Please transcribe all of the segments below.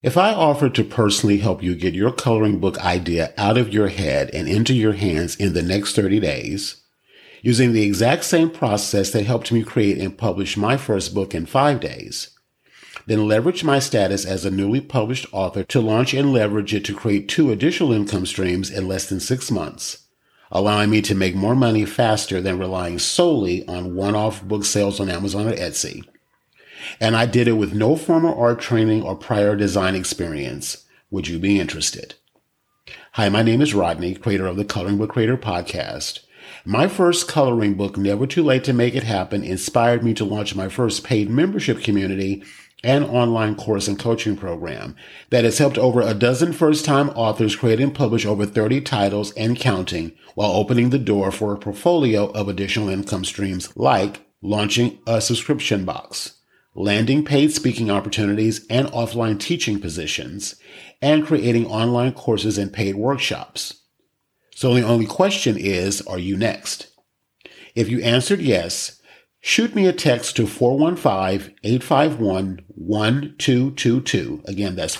If I offered to personally help you get your coloring book idea out of your head and into your hands in the next 30 days, using the exact same process that helped me create and publish my first book in 5 days, then leverage my status as a newly published author to launch and leverage it to create 2 additional income streams in less than 6 months, allowing me to make more money faster than relying solely on one-off book sales on Amazon or Etsy. And I did it with no formal art training or prior design experience. Would you be interested? Hi, my name is Rodney, creator of the Coloring Book Creator Podcast. My first coloring book, Never Too Late to Make It Happen, inspired me to launch my first paid membership community and online course and coaching program that has helped over a dozen first-time authors create and publish over 30 titles and counting while opening the door for a portfolio of additional income streams like launching a subscription box, landing paid speaking opportunities and offline teaching positions, and creating online courses and paid workshops. So the only question is, are you next? If you answered yes, shoot me a text to 415-851-1222. Again, that's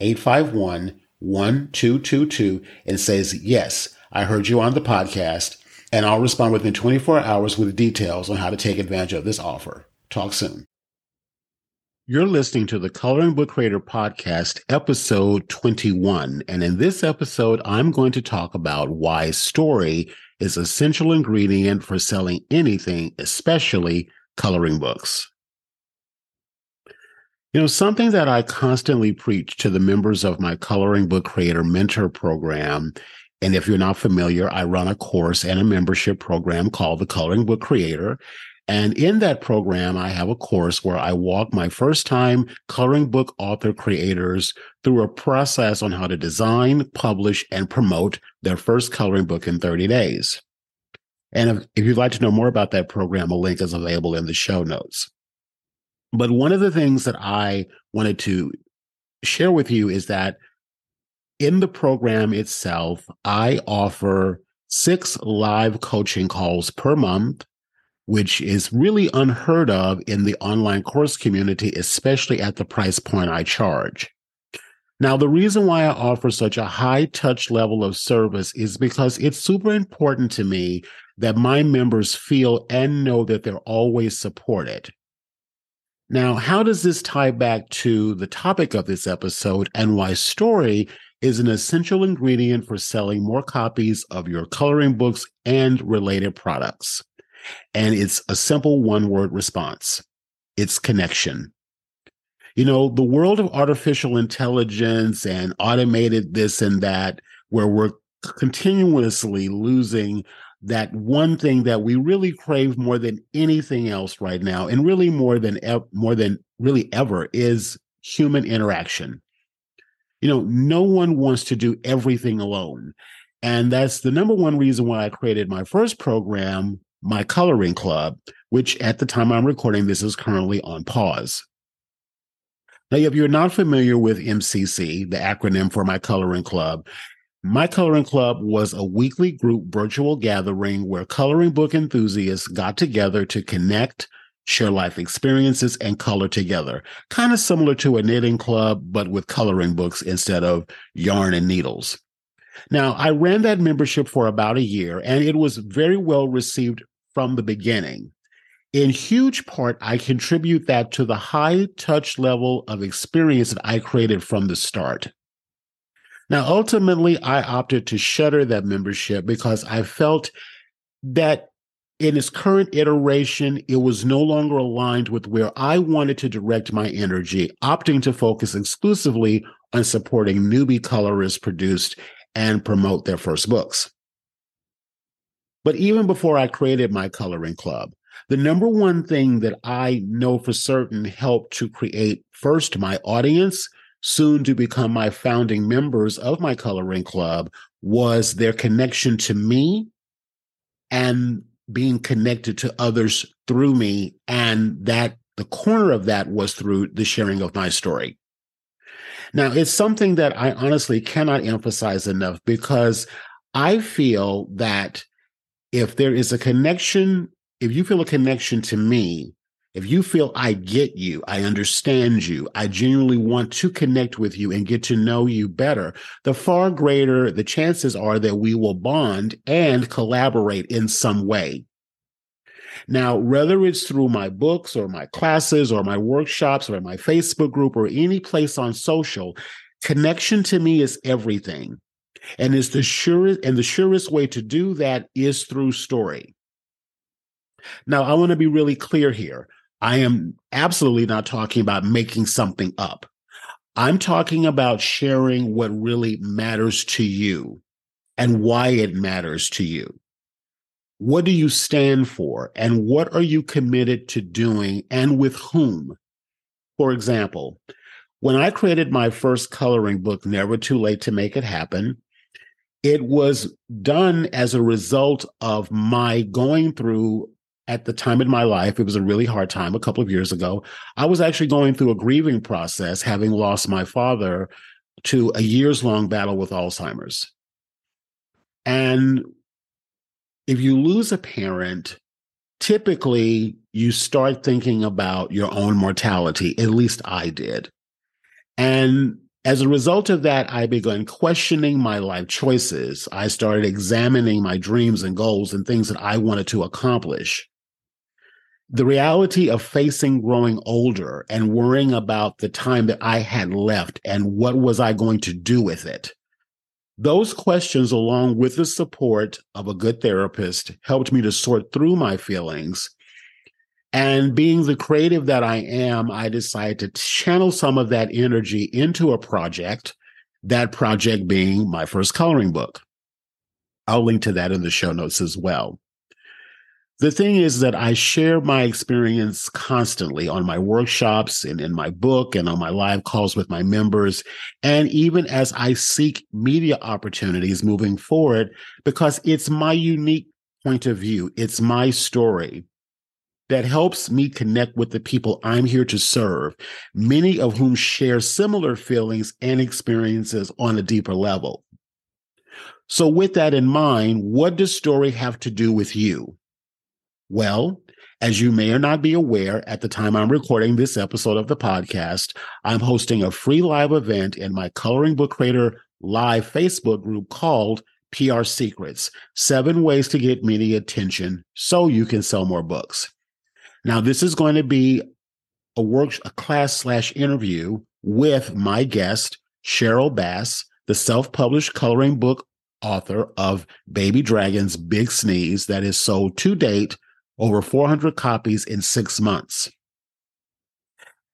415-851-1222 and says, yes, I heard you on the podcast, and I'll respond within 24 hours with details on how to take advantage of this offer. Talk soon. You're listening to the Coloring Book Creator Podcast, episode 21. And in this episode, I'm going to talk about why story is an essential ingredient for selling anything, especially coloring books. You know, something that I constantly preach to the members of my Coloring Book Creator Mentor Program, and if you're not familiar, I run a course and a membership program called the Coloring Book Creator. And in that program, I have a course where I walk my first-time coloring book author creators through a process on how to design, publish, and promote their first coloring book in 30 days. And if you'd like to know more about that program, a link is available in the show notes. But one of the things that I wanted to share with you is that in the program itself, I offer 6 live coaching calls per month, which is really unheard of in the online course community, especially at the price point I charge. Now, the reason why I offer such a high touch level of service is because it's super important to me that my members feel and know that they're always supported. Now, how does this tie back to the topic of this episode and why story is an essential ingredient for selling more copies of your coloring books and related products? And it's a simple one-word response. It's connection. You know, the world of artificial intelligence and automated this and that, where we're continuously losing that one thing that we really crave more than anything else right now, and really more than really ever, is human interaction. You know, no one wants to do everything alone. And that's the number one reason why I created my first program, My Coloring Club, which at the time I'm recording this is currently on pause. Now, if you're not familiar with MCC, the acronym for My Coloring Club was a weekly group virtual gathering where coloring book enthusiasts got together to connect, share life experiences, and color together. Kind of similar to a knitting club, but with coloring books instead of yarn and needles. Now, I ran that membership for about a year, and it was very well received from the beginning. In huge part, I contribute that to the high touch level of experience that I created from the start. Now, ultimately, I opted to shutter that membership because I felt that in its current iteration, it was no longer aligned with where I wanted to direct my energy, opting to focus exclusively on supporting newbie colorists produced and promote their first books. But even before I created My Coloring Club, the number one thing that I know for certain helped to create first my audience, soon to become my founding members of My Coloring Club, was their connection to me and being connected to others through me. And that the corner of that was through the sharing of my story. Now, it's something that I honestly cannot emphasize enough, because I feel that if you feel a connection to me, If you feel I get you, I understand you, I genuinely want to connect with you and get to know you better, the far greater the chances are that we will bond and collaborate in some way. Now, whether it's through my books or my classes or my workshops or my Facebook group or any place on social, connection to me is everything. And it's the surest way to do that is through story. Now, I want to be really clear here. I am absolutely not talking about making something up. I'm talking about sharing what really matters to you and why it matters to you. What do you stand for, and what are you committed to doing, and with whom? For example, when I created my first coloring book, Never Too Late to Make It Happen, it was done as a result of my going through, at the time in my life, it was a really hard time a couple of years ago. I was actually going through a grieving process, having lost my father to a years-long battle with Alzheimer's. And if you lose a parent, typically you start thinking about your own mortality. At least I did. And as a result of that, I began questioning my life choices. I started examining my dreams and goals and things that I wanted to accomplish. The reality of facing growing older and worrying about the time that I had left and what was I going to do with it. Those questions, along with the support of a good therapist, helped me to sort through my feelings. And being the creative that I am, I decided to channel some of that energy into a project, that project being my first coloring book. I'll link to that in the show notes as well. The thing is that I share my experience constantly on my workshops and in my book and on my live calls with my members, and even as I seek media opportunities moving forward, because it's my unique point of view. It's my story that helps me connect with the people I'm here to serve, many of whom share similar feelings and experiences on a deeper level. So with that in mind, what does story have to do with you? Well, as you may or not be aware, at the time I'm recording this episode of the podcast, I'm hosting a free live event in my Coloring Book Creator Live Facebook group called PR Secrets: 7 Ways to Get Media Attention So You Can Sell More Books. Now, this is going to be a class/interview with my guest, Cheryl Bass, the self-published coloring book author of Baby Dragon's Big Sneeze that is sold to date over 400 copies in 6 months.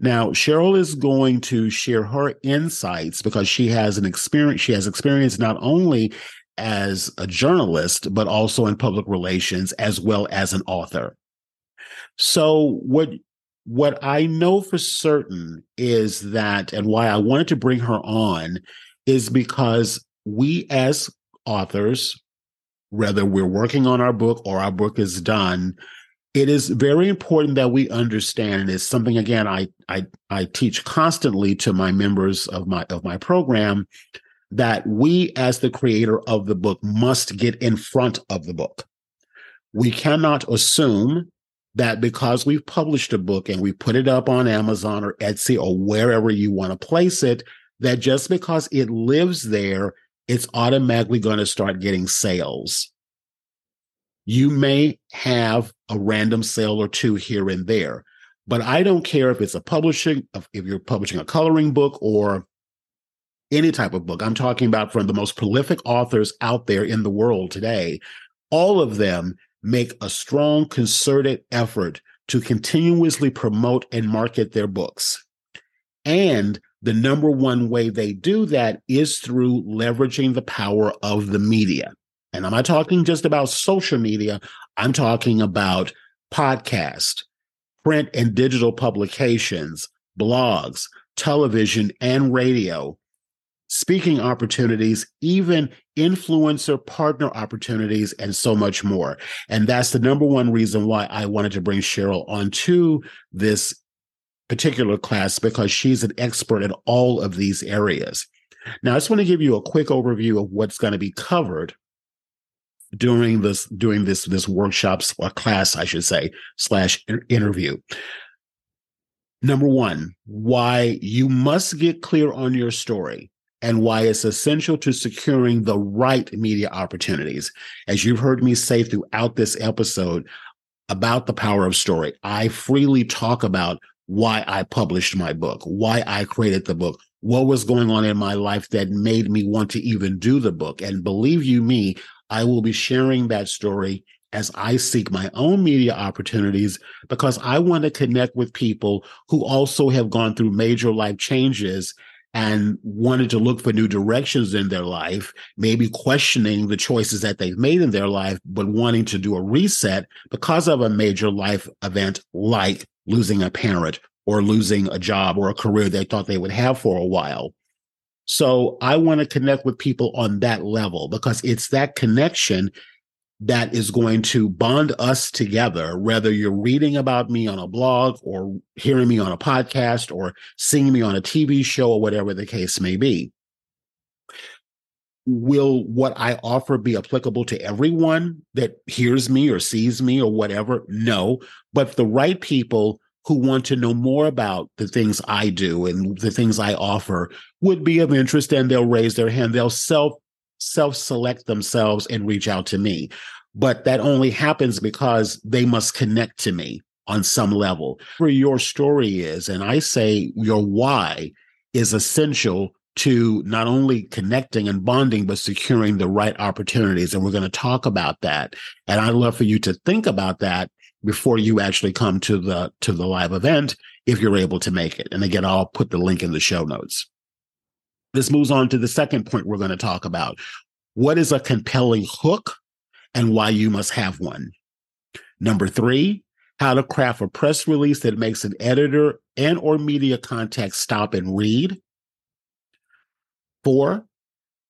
Now, Cheryl is going to share her insights because she has experience not only as a journalist, but also in public relations as well as an author. So what I know for certain is that, and why I wanted to bring her on, is because we as authors, whether we're working on our book or our book is done, it is very important that we understand, and it's something, again, I teach constantly to my members of my program, that we as the creator of the book must get in front of the book. We cannot assume that because we've published a book and we put it up on Amazon or Etsy or wherever you want to place it, that just because it lives there, it's automatically going to start getting sales. You may have a random sale or two here and there, but I don't care if it's if you're publishing a coloring book or any type of book. I'm talking about from the most prolific authors out there in the world today. All of them make a strong, concerted effort to continuously promote and market their books. And the number one way they do that is through leveraging the power of the media. And I'm not talking just about social media. I'm talking about podcasts, print and digital publications, blogs, television and radio, speaking opportunities, even influencer partner opportunities, and so much more. And that's the number one reason why I wanted to bring Cheryl onto this particular class, because she's an expert in all of these areas. Now, I just want to give you a quick overview of what's going to be covered during this workshop or class, I should say, /interview. Number one, why you must get clear on your story and why it's essential to securing the right media opportunities. As you've heard me say throughout this episode about the power of story, I freely talk about why I published my book, why I created the book, what was going on in my life that made me want to even do the book. And believe you me, I will be sharing that story as I seek my own media opportunities, because I want to connect with people who also have gone through major life changes and wanted to look for new directions in their life, maybe questioning the choices that they've made in their life, but wanting to do a reset because of a major life event like losing a parent or losing a job or a career they thought they would have for a while. So I want to connect with people on that level, because it's that connection that is going to bond us together, whether you're reading about me on a blog or hearing me on a podcast or seeing me on a TV show or whatever the case may be. Will what I offer be applicable to everyone that hears me or sees me or whatever? No, but the right people who want to know more about the things I do and the things I offer would be of interest, and they'll raise their hand. They'll self-select themselves and reach out to me. But that only happens because they must connect to me on some level. Where your story is, and I say your why is essential to not only connecting and bonding, but securing the right opportunities. And we're going to talk about that. And I'd love for you to think about that before you actually come to the live event, if you're able to make it. And again, I'll put the link in the show notes. This moves on to the second point we're going to talk about. What is a compelling hook and why you must have one? Number three, how to craft a press release that makes an editor and or media contact stop and read. 4,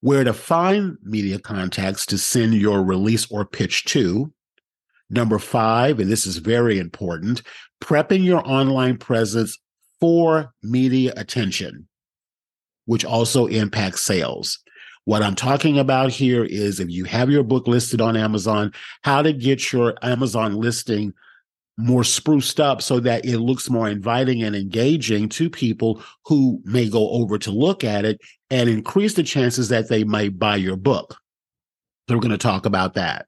where to find media contacts to send your release or pitch to. Number 5, and this is very important, prepping your online presence for media attention, which also impacts sales. What I'm talking about here is if you have your book listed on Amazon, how to get your Amazon listing more spruced up so that it looks more inviting and engaging to people who may go over to look at it and increase the chances that they might buy your book. So we're going to talk about that.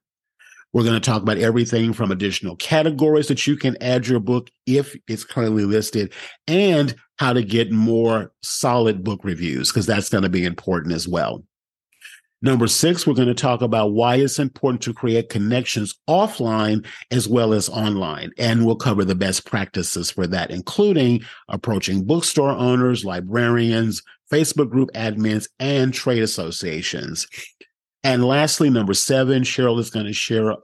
We're going to talk about everything from additional categories that you can add your book if it's currently listed, and how to get more solid book reviews, because that's going to be important as well. Number 6, we're going to talk about why it's important to create connections offline as well as online. And we'll cover the best practices for that, including approaching bookstore owners, librarians, Facebook group admins, and trade associations. And lastly, number 7, Cheryl is going to share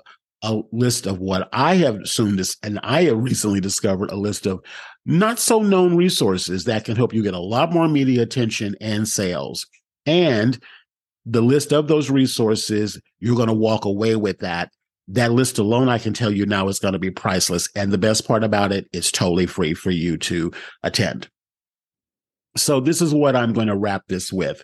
a list of what I have assumed is, and I have recently discovered a list of not so known resources that can help you get a lot more media attention and sales. And the list of those resources, you're going to walk away with that. That list alone, I can tell you now, is going to be priceless. And the best part about it, it's totally free for you to attend. So this is what I'm going to wrap this with.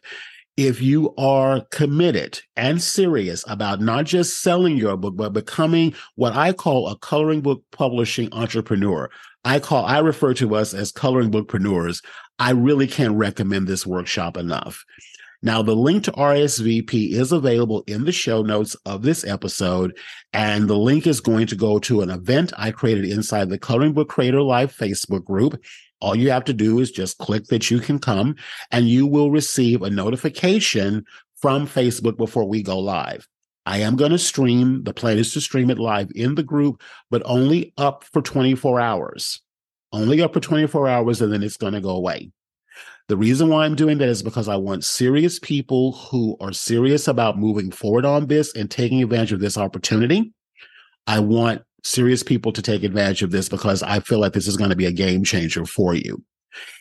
If you are committed and serious about not just selling your book, but becoming what I call a coloring book publishing entrepreneur, I refer to us as coloring bookpreneurs, I really can't recommend this workshop enough. Now, the link to RSVP is available in the show notes of this episode, and the link is going to go to an event I created inside the Coloring Book Creator Live Facebook group. All you have to do is just click that you can come, and you will receive a notification from Facebook before we go live. I am going to stream. The plan is to stream it live in the group, but only up for 24 hours. Only up for 24 hours, and then it's going to go away. The reason why I'm doing that is because I want serious people who are serious about moving forward on this and taking advantage of this opportunity. I want serious people to take advantage of this because I feel like this is going to be a game changer for you.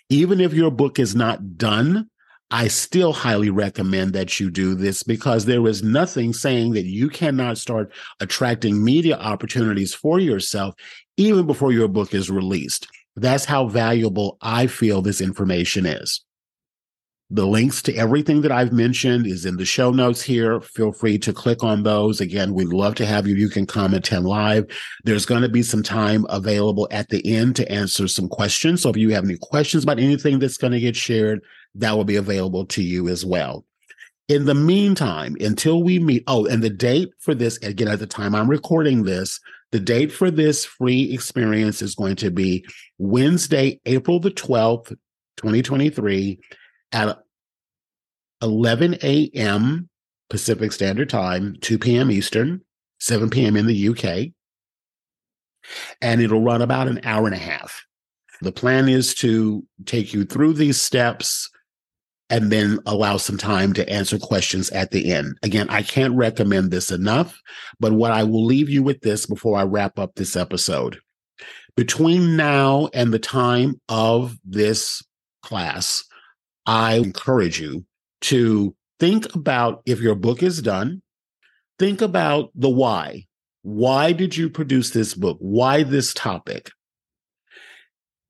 Even if your book is not done, I still highly recommend that you do this, because there is nothing saying that you cannot start attracting media opportunities for yourself even before your book is released. That's how valuable I feel this information is. The links to everything that I've mentioned is in the show notes here. Feel free to click on those. Again, we'd love to have you. You can comment and live. There's going to be some time available at the end to answer some questions. So if you have any questions about anything that's going to get shared, that will be available to you as well. In the meantime, until we meet, and the date for this, again, at the time I'm recording this, the date for this free experience is going to be Wednesday, April the 12th, 2023. At 11 a.m. Pacific Standard Time, 2 p.m. Eastern, 7 p.m. in the UK, and it'll run about an hour and a half. The plan is to take you through these steps and then allow some time to answer questions at the end. Again, I can't recommend this enough, but what I will leave you with this before I wrap up this episode. Between now and the time of this class, I encourage you to think about if your book is done, think about the why. Why did you produce this book? Why this topic?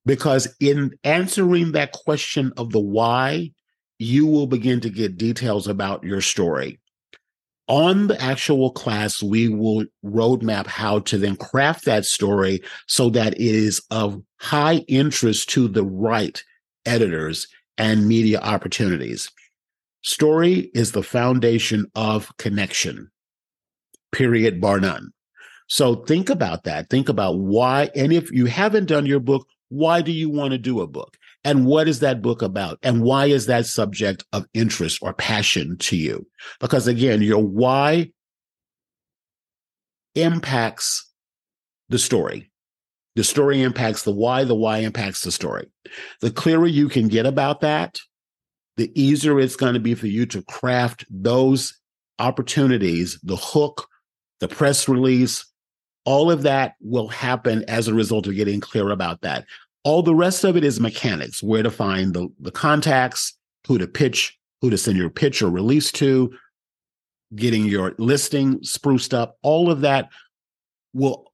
Because in answering that question of the why, you will begin to get details about your story. On the actual class, we will roadmap how to then craft that story so that it is of high interest to the right editors and media opportunities. Story is the foundation of connection, period, bar none. So think about that. Think about why, and if you haven't done your book, why do you want to do a book? And what is that book about? And why is that subject of interest or passion to you? Because again, your why impacts the story. The story impacts the why impacts the story. The clearer you can get about that, the easier it's going to be for you to craft those opportunities, the hook, the press release, all of that will happen as a result of getting clear about that. All the rest of it is mechanics, where to find the contacts, who to pitch, who to send your pitch or release to, getting your listing spruced up, all of that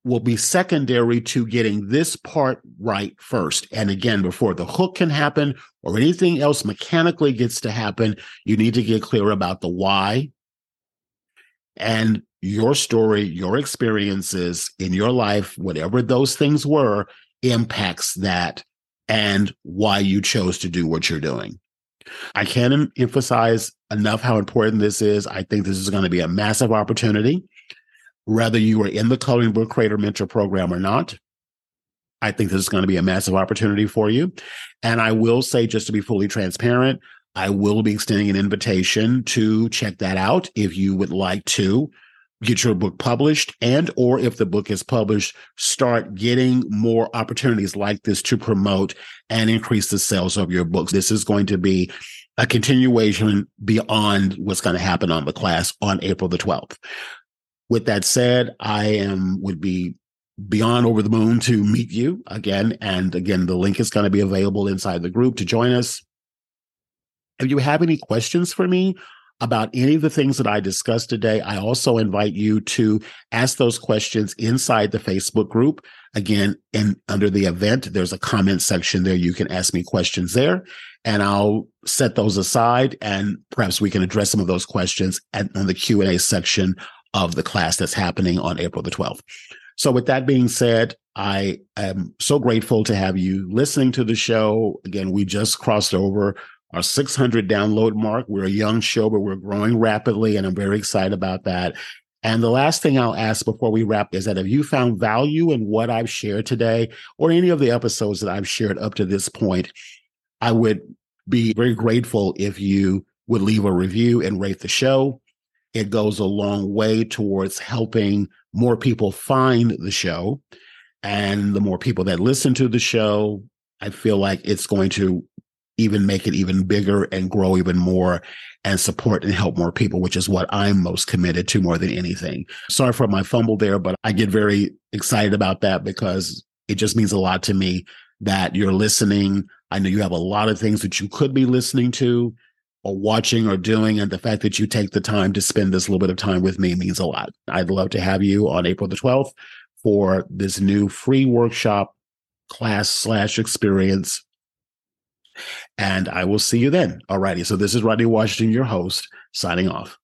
will be secondary to getting this part right first. And again, before the hook can happen or anything else mechanically gets to happen, you need to get clear about the why and your story, your experiences in your life, whatever those things were, impacts that and why you chose to do what you're doing. I can't emphasize enough how important this is. I think this is going to be a massive opportunity. Whether you are in the Coloring Book Creator Mentor Program or not, I think this is going to be a massive opportunity for you. And I will say, just to be fully transparent, I will be extending an invitation to check that out if you would like to get your book published, and or if the book is published, start getting more opportunities like this to promote and increase the sales of your books. This is going to be a continuation beyond what's going to happen on the class on April the 12th. With that said, I would be beyond over the moon to meet you again. And again, the link is going to be available inside the group to join us. If you have any questions for me about any of the things that I discussed today, I also invite you to ask those questions inside the Facebook group. Again, under the event, there's a comment section there. You can ask me questions there, and I'll set those aside, and perhaps we can address some of those questions on the Q&A section of the class that's happening on April the 12th. So with that being said, I am so grateful to have you listening to the show. Again, we just crossed over our 600 download mark. We're a young show, but we're growing rapidly, and I'm very excited about that. And the last thing I'll ask before we wrap is that if you found value in what I've shared today or any of the episodes that I've shared up to this point, I would be very grateful if you would leave a review and rate the show. It goes a long way towards helping more people find the show. And the more people that listen to the show, I feel like it's going to even make it even bigger and grow even more and support and help more people, which is what I'm most committed to more than anything. Sorry for my fumble there, but I get very excited about that because it just means a lot to me that you're listening. I know you have a lot of things that you could be listening to or watching or doing, and the fact that you take the time to spend this little bit of time with me means a lot. I'd love to have you on April the 12th for this new free workshop class / experience. and I will see you then. All righty. So this is Rodney Washington, your host, signing off.